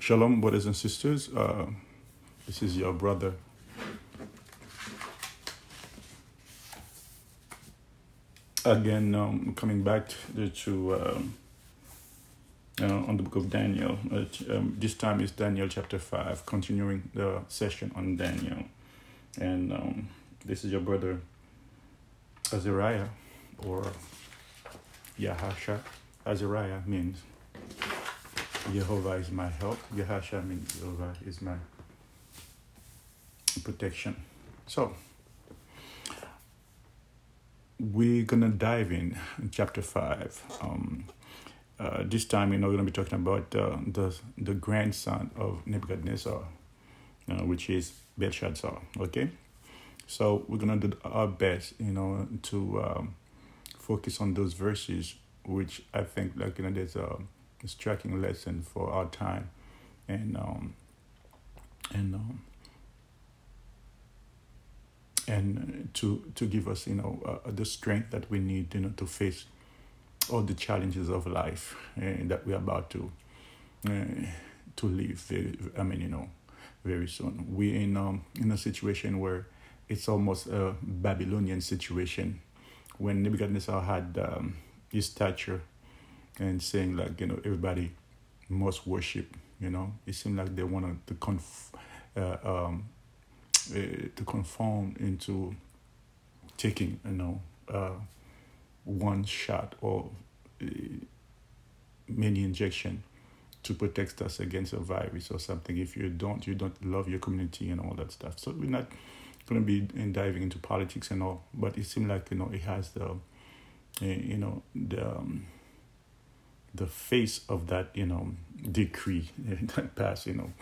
Shalom, brothers and sisters. This is your brother. Again, coming back on the book of Daniel. This time is Daniel chapter 5, continuing the session on Daniel. And this is your brother Azariah, or Yahashah. Azariah means Yehovah is my help. Yahashah means Yehovah is my protection. So, we're going to dive in chapter 5. This time, we're going to be talking about the grandson of Nebuchadnezzar, which is Belshazzar, okay? So, we're going to do our best, to focus on those verses, which I think, there's a striking lesson for our time, and to give us the strength that we need to face all the challenges of life that we're about to live. Very soon we're in a situation where it's almost a Babylonian situation when Nebuchadnezzar had his stature. And saying everybody must worship, It seemed like they wanted to conform into taking, one shot or many injection to protect us against a virus or something. If you don't love your community and all that stuff. So we're not going to be diving into politics and all, but it seemed like it has the face of that, decree that passed, in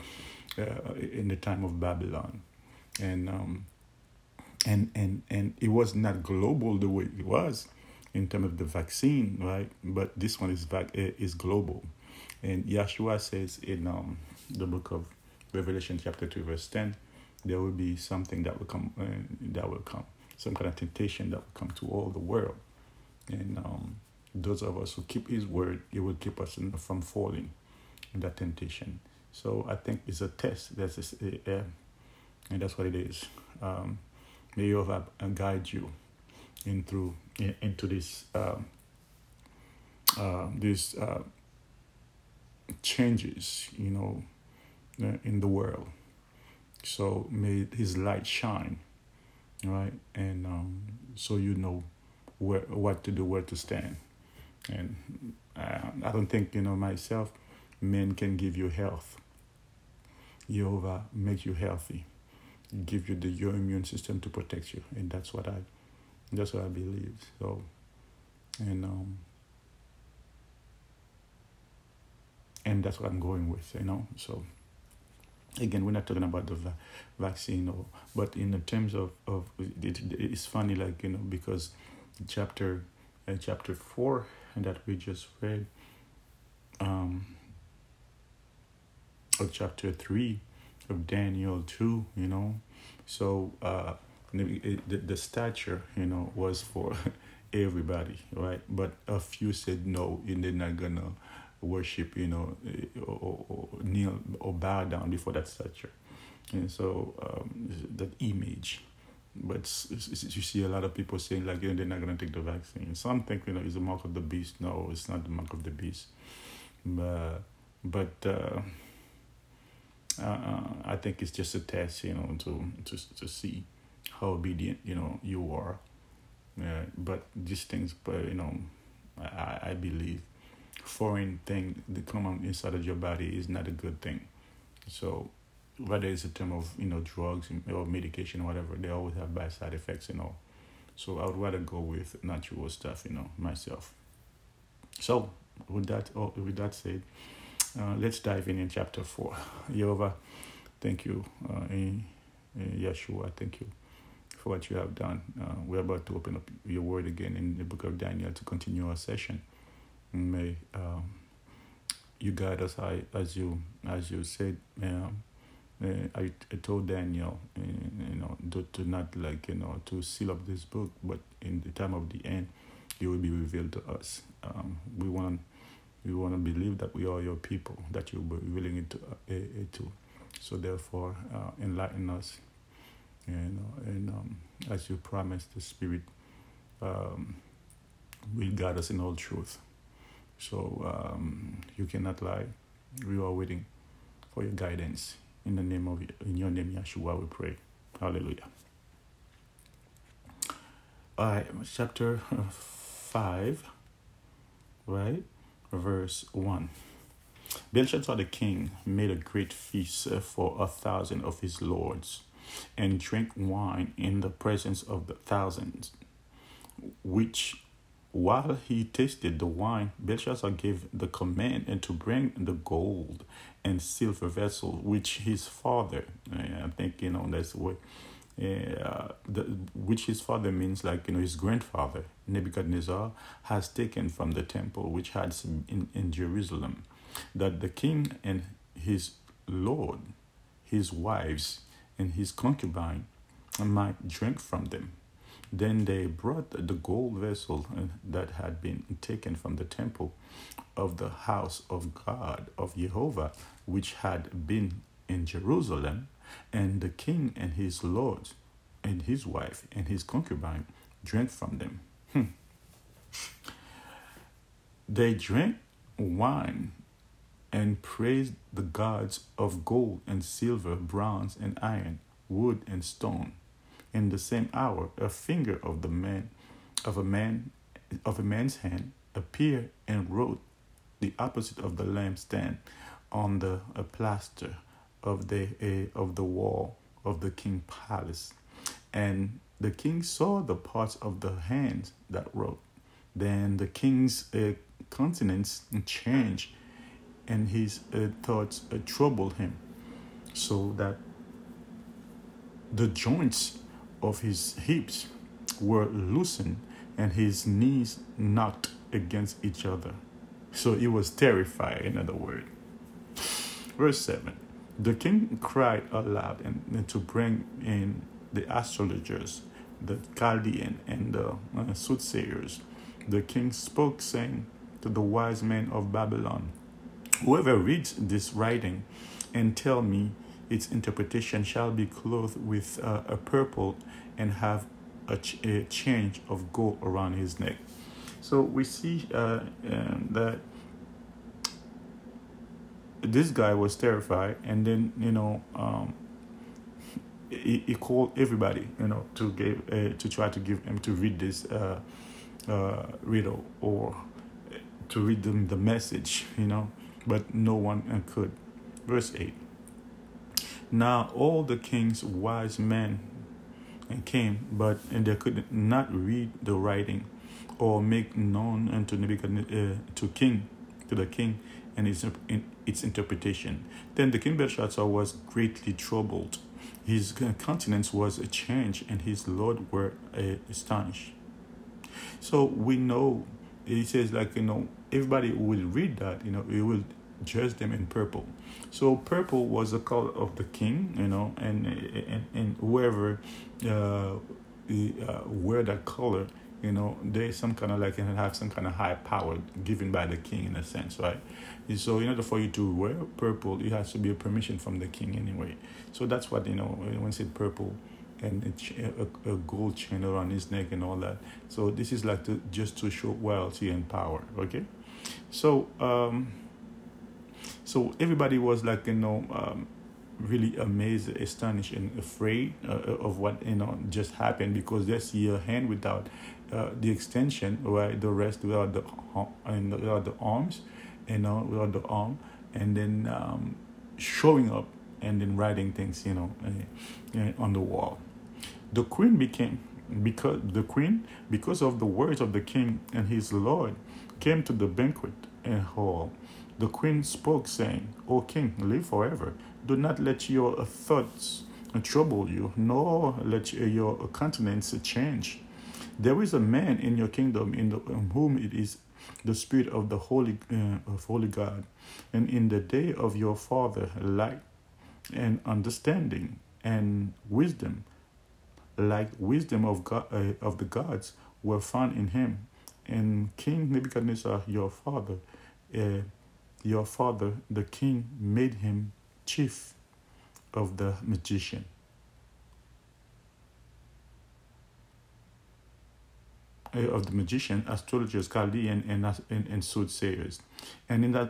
the time of Babylon. And it was not global the way it was in terms of the vaccine, right? But this one is global. And Yahshua says in the book of Revelation chapter 2, verse 10, there will be something that will come, some kind of temptation that will come to all the world. And those of us who keep his word, it will keep us from falling in that temptation. So I think it's a test. And that's what it is. May Yehovah guide you into this changes, in the world. So may his light shine, right? And so what to do, where to stand. And I don't think, myself, men can give you health. Yehovah makes you healthy, give you your immune system to protect you. And that's what I believe. So, and that's what I'm going with, So, again, we're not talking about the vaccine, but in the terms of it's funny, because chapter 4, and that we just read, or chapter 3 of Daniel 2, So the stature, was for everybody, right? But a few said no, and they're not gonna worship, or kneel or bow down before that stature, and so that image. But you see a lot of people saying they're not going to take the vaccine. Some think, it's the mark of the beast. No, it's not the mark of the beast. But I think it's just a test, to see how obedient, you are. But these things, I believe foreign thing that come on inside of your body is not a good thing. So, whether it's a term of, drugs or medication or whatever, they always have bad side effects and all. So I would rather go with natural stuff, myself. So with that said, let's dive in chapter 4. Yehovah, thank you. Yeshua, thank you for what you have done. We're about to open up your word again in the book of Daniel to continue our session. May you guide us as you said, I told Daniel, to seal up this book, but in the time of the end, it will be revealed to us. We want We want to believe that we are your people, that you're willing to. So therefore, enlighten us, as you promised, the Spirit will guide us in all truth. So you cannot lie. We are waiting for your guidance. In your name, Yeshua, we pray. Hallelujah. All right, chapter 5, right, verse 1. Belshazzar the king made a great feast for 1,000 of his lords, and drank wine in the presence of the thousands, which while he tasted the wine, Belshazzar gave the command and to bring the gold and silver vessel, which his father, which his father means his grandfather, Nebuchadnezzar, has taken from the temple which had in Jerusalem, that the king and his lord, his wives, and his concubine might drink from them. Then they brought the gold vessel that had been taken from the temple of the house of God, of Yehovah, which had been in Jerusalem, and the king and his lords and his wife and his concubine drank from them. They drank wine and praised the gods of gold and silver, bronze and iron, wood and stone. In the same hour, a finger of a man's hand appeared and wrote the opposite of the lampstand on the plaster of the wall of the king's palace. And the king saw the parts of the hands that wrote. Then the king's countenance changed, and his thoughts troubled him, so that the joints of his hips were loosened and his knees knocked against each other. So he was terrified, in other words. Verse 7. The king cried aloud and to bring in the astrologers, the Chaldean, and the soothsayers. The king spoke, saying to the wise men of Babylon, "Whoever reads this writing and tell me its interpretation shall be clothed with a purple and have a chain of gold around his neck." So we see that this guy was terrified, and then he called everybody to try to give him to read this riddle or to read them the message, but no one could. Verse 8. Now all the king's wise men came, but they could not read the writing or make known unto Nebuchadnezzar to the king and its interpretation. Then the king Belshazzar was greatly troubled. His countenance was changed, and his lord were astonished. So we know it says everybody will read that, it will dress them in purple. So purple was the color of the king, and whoever wear that color, they have some kind of high power given by the king, in a sense, right? And so in order for you to wear purple, it has to be a permission from the king anyway. So that's what, when it said purple and a gold chain around his neck and all that. So this is just to show royalty and power, okay? So, so everybody was really amazed, astonished, and afraid of what just happened, because they see a hand without the extension, right? The rest without the arms, without the arm, and then showing up and then writing things, on the wall. Because of the words of the king and his lord, came to the banquet and hall. The queen spoke, saying, "O king, live forever. Do not let your thoughts trouble you, nor let your countenance change. There is a man in your kingdom in whom it is the spirit of the holy God, and in the day of your father light and understanding and wisdom, like wisdom of God, of the gods, were found in him. And King Nebuchadnezzar, your father, your father, the king, made him chief of the magician. Astrologers, Chaldean, and soothsayers, and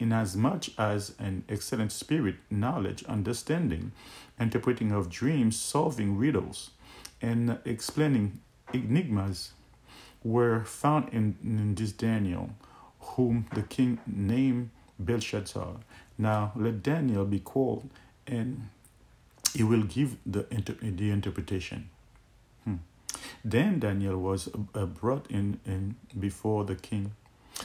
inasmuch as an excellent spirit, knowledge, understanding, interpreting of dreams, solving riddles, and explaining enigmas were found in this Daniel, whom the king named Belshazzar. Now let Daniel be called, and he will give the interpretation. Then Daniel was brought in before the king.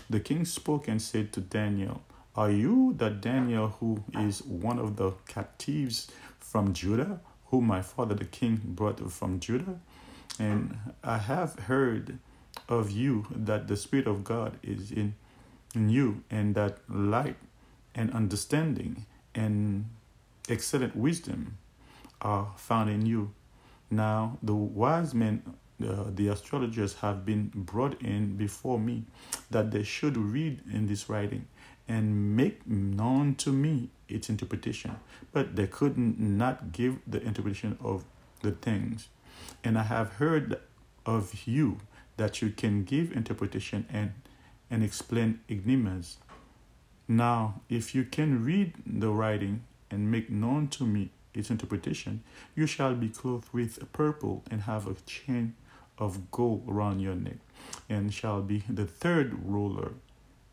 The king spoke and said to Daniel, "Are you that Daniel who is one of the captives from Judah, whom my father the king brought from Judah? And I have heard of you that the Spirit of God is in you, and that light and understanding and excellent wisdom are found in you. Now the wise men, the astrologers, have been brought in before me, that they should read in this writing and make known to me its interpretation. But they could not give the interpretation of the things. And I have heard of you that you can give interpretation and explain enigmas. Now, if you can read the writing and make known to me its interpretation, you shall be clothed with purple and have a chain of gold around your neck, and shall be the third ruler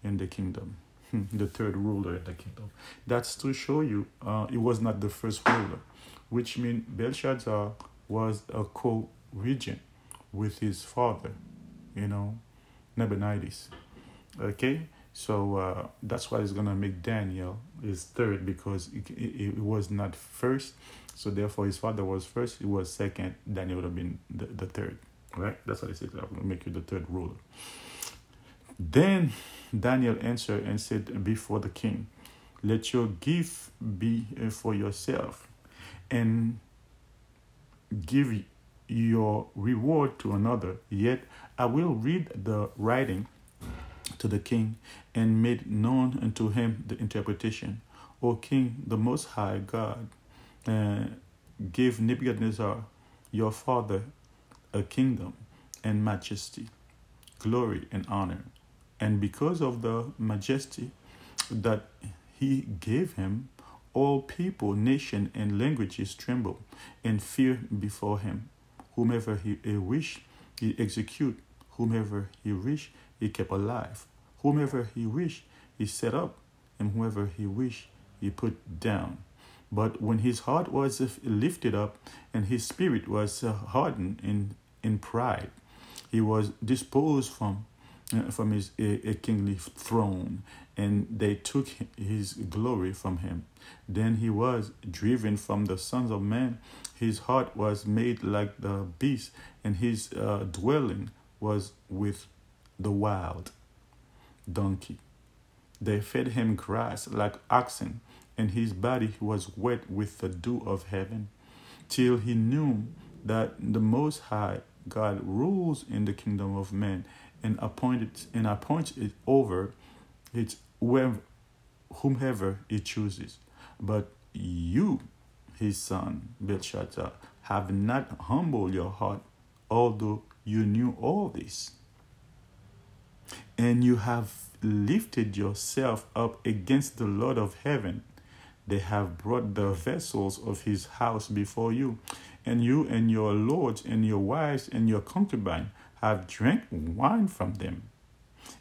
in the kingdom." The third ruler in the kingdom. That's to show you it was not the first ruler, which means Belshazzar was a co-regent with his father, Nebuchadnezzar. Okay? So that's why it's going to make Daniel his third, because it was not first. So therefore, his father was first. It was second. Daniel would have been the third. Right? That's why they said, "I'm going to make you the third ruler." Then Daniel answered and said before the king, "Let your gift be for yourself, and give your reward to another. Yet I will read the writing to the king, and made known unto him the interpretation. O King, the Most High God, give Nebuchadnezzar your father a kingdom and majesty, glory and honor. And because of the majesty that he gave him, all people, nation, and languages tremble and fear before him. Whomever he wish, he execute. Whomever he wish, he kept alive. Whomever he wished, he set up, and whomever he wished, he put down. But when his heart was lifted up, and his spirit was hardened in pride, he was disposed from his a kingly throne, and they took his glory from him. Then he was driven from the sons of men. His heart was made like the beast, and his dwelling was with the wild donkey. They fed him grass like oxen, and his body was wet with the dew of heaven, till he knew that the Most High God rules in the kingdom of men, and appoints it over it whomever he chooses. But you, his son Belshazzar, have not humbled your heart, although you knew all this. And you have lifted yourself up against the Lord of heaven. They have brought the vessels of his house before you and your lords and your wives and your concubine have drank wine from them.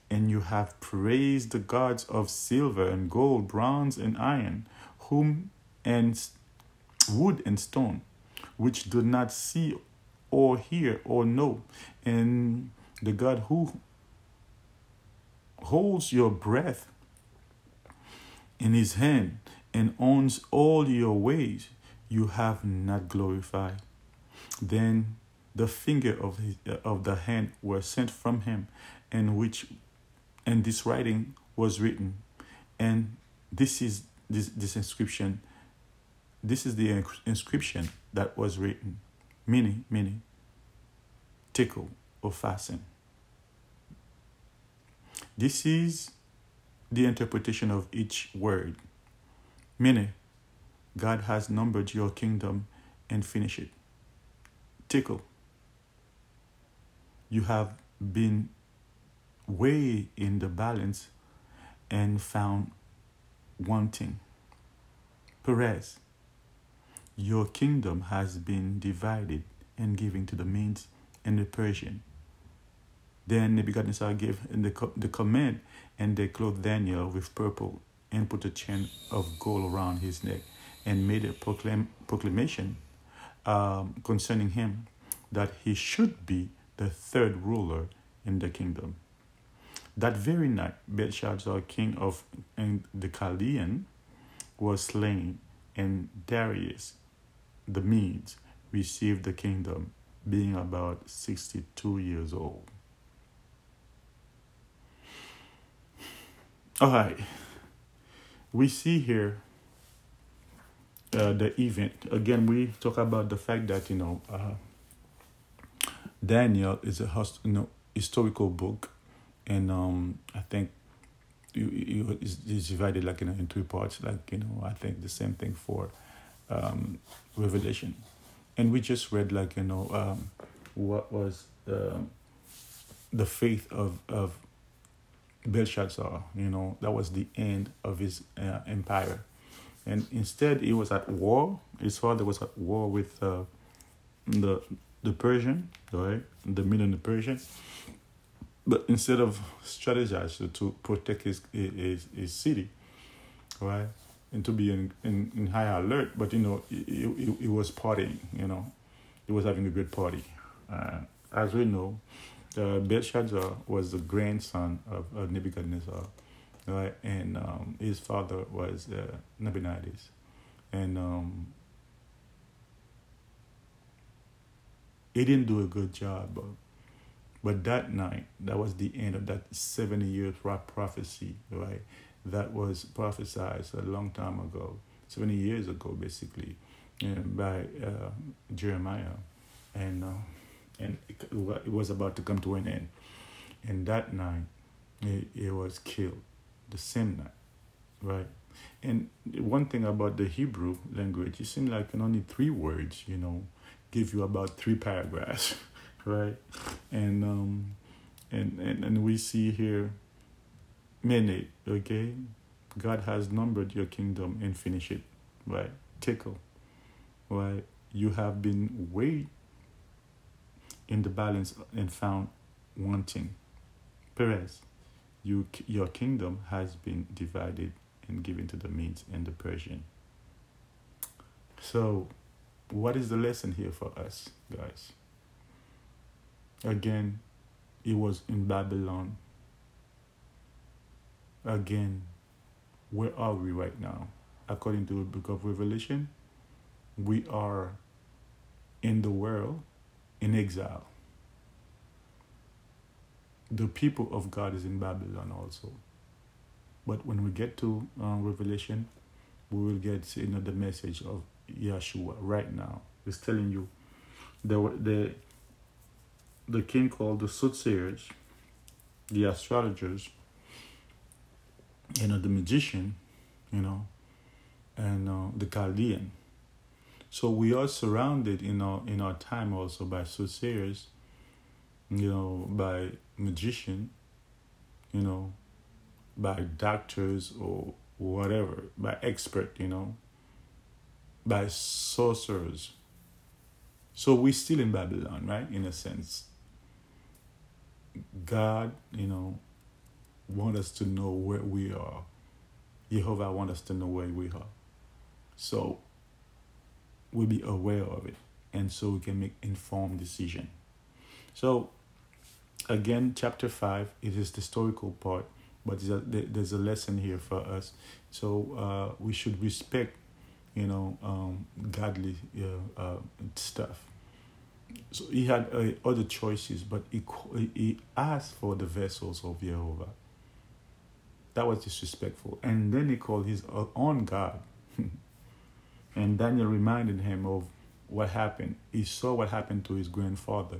And you have praised the gods of silver and gold, bronze and iron, wood and stone, which do not see or hear or know, and the God who holds your breath in his hand and owns all your ways, you have not glorified. Then the finger of the hand were sent from him, and this writing was written, and this is the inscription that was written: Mene, Mene, Tekel, or fasten. This is the interpretation of each word. Mene, God has numbered your kingdom and finished it. Tekel, you have been weighed in the balance and found wanting. Perez, your kingdom has been divided and given to the Medes and the Persians. Then Nebuchadnezzar gave the command, and they clothed Daniel with purple and put a chain of gold around his neck and made a proclamation concerning him that he should be the third ruler in the kingdom. That very night, Belshazzar, king of the Chaldean, was slain, and Darius, the Medes, received the kingdom, being about 62 years old. All right, we see here the event. Again, we talk about the fact that, Daniel is a historical book. And I think it's divided in three parts. I think the same thing for Revelation. And we just read, what was the faith of Belshazzar, that was the end of his empire. And instead, he was at war. His father was at war with the Persian, right? The Mede and the Persian. But instead of strategizing to protect his city, right? And to be in high alert, but, he was partying, He was having a good party. As we know, Belshazzar was the grandson of Nebuchadnezzar, right? And his father was Nebuchadnezzar. And he didn't do a good job. But that night, that was the end of that 70 years prophecy, right? That was prophesied a long time ago, 70 years ago, basically, by Jeremiah. And it was about to come to an end. And that night, it was killed, the same night, right? And one thing about the Hebrew language, it seemed like only three words, give you about three paragraphs, right? And and we see here, Mene, okay? God has numbered your kingdom and finished it, right? Tekel, right? You have been weighed in the balance and found wanting. Perez, your kingdom has been divided and given to the Medes and the Persian. So, what is the lesson here for us, guys? Again, he was in Babylon. Again, where are we right now? According to the book of Revelation, we are in the world in exile. The people of God is in Babylon also. But when we get to Revelation, we will get the message of Yeshua right now. He's telling you the king called the soothsayers, the astrologers, the magician, and the Chaldean. So we are surrounded in our time also by soothsayers, by magician, by doctors or whatever, by expert, by sorcerers. So we're still in Babylon, right? In a sense. God, want us to know where we are. Yehovah want us to know where we are. So we'll be aware of it. And so we can make informed decision. So again, chapter 5, it is the historical part, but there's a lesson here for us. So we should respect, godly stuff. So he had other choices, but he asked for the vessels of Yehovah. That was disrespectful. And then he called his own God. And Daniel reminded him of what happened. He saw what happened to his grandfather,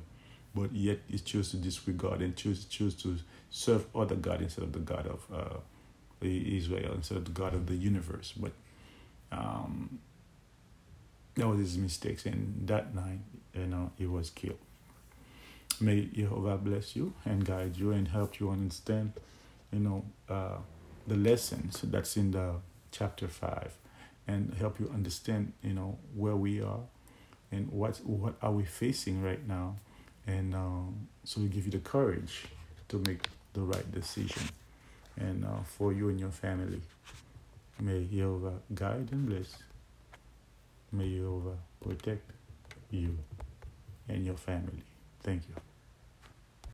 but yet he chose to disregard and chose to serve other God instead of the God of Israel instead of the God of the universe. But that was his mistakes. And that night, he was killed. May Yehovah bless you and guide you and help you understand, the lessons that's in the chapter 5, and help you understand, where we are and what are we facing right now. And so we give you the courage to make the right decision, and for you and your family. May Yehovah guide and bless. May Yehovah protect you and your family. Thank you.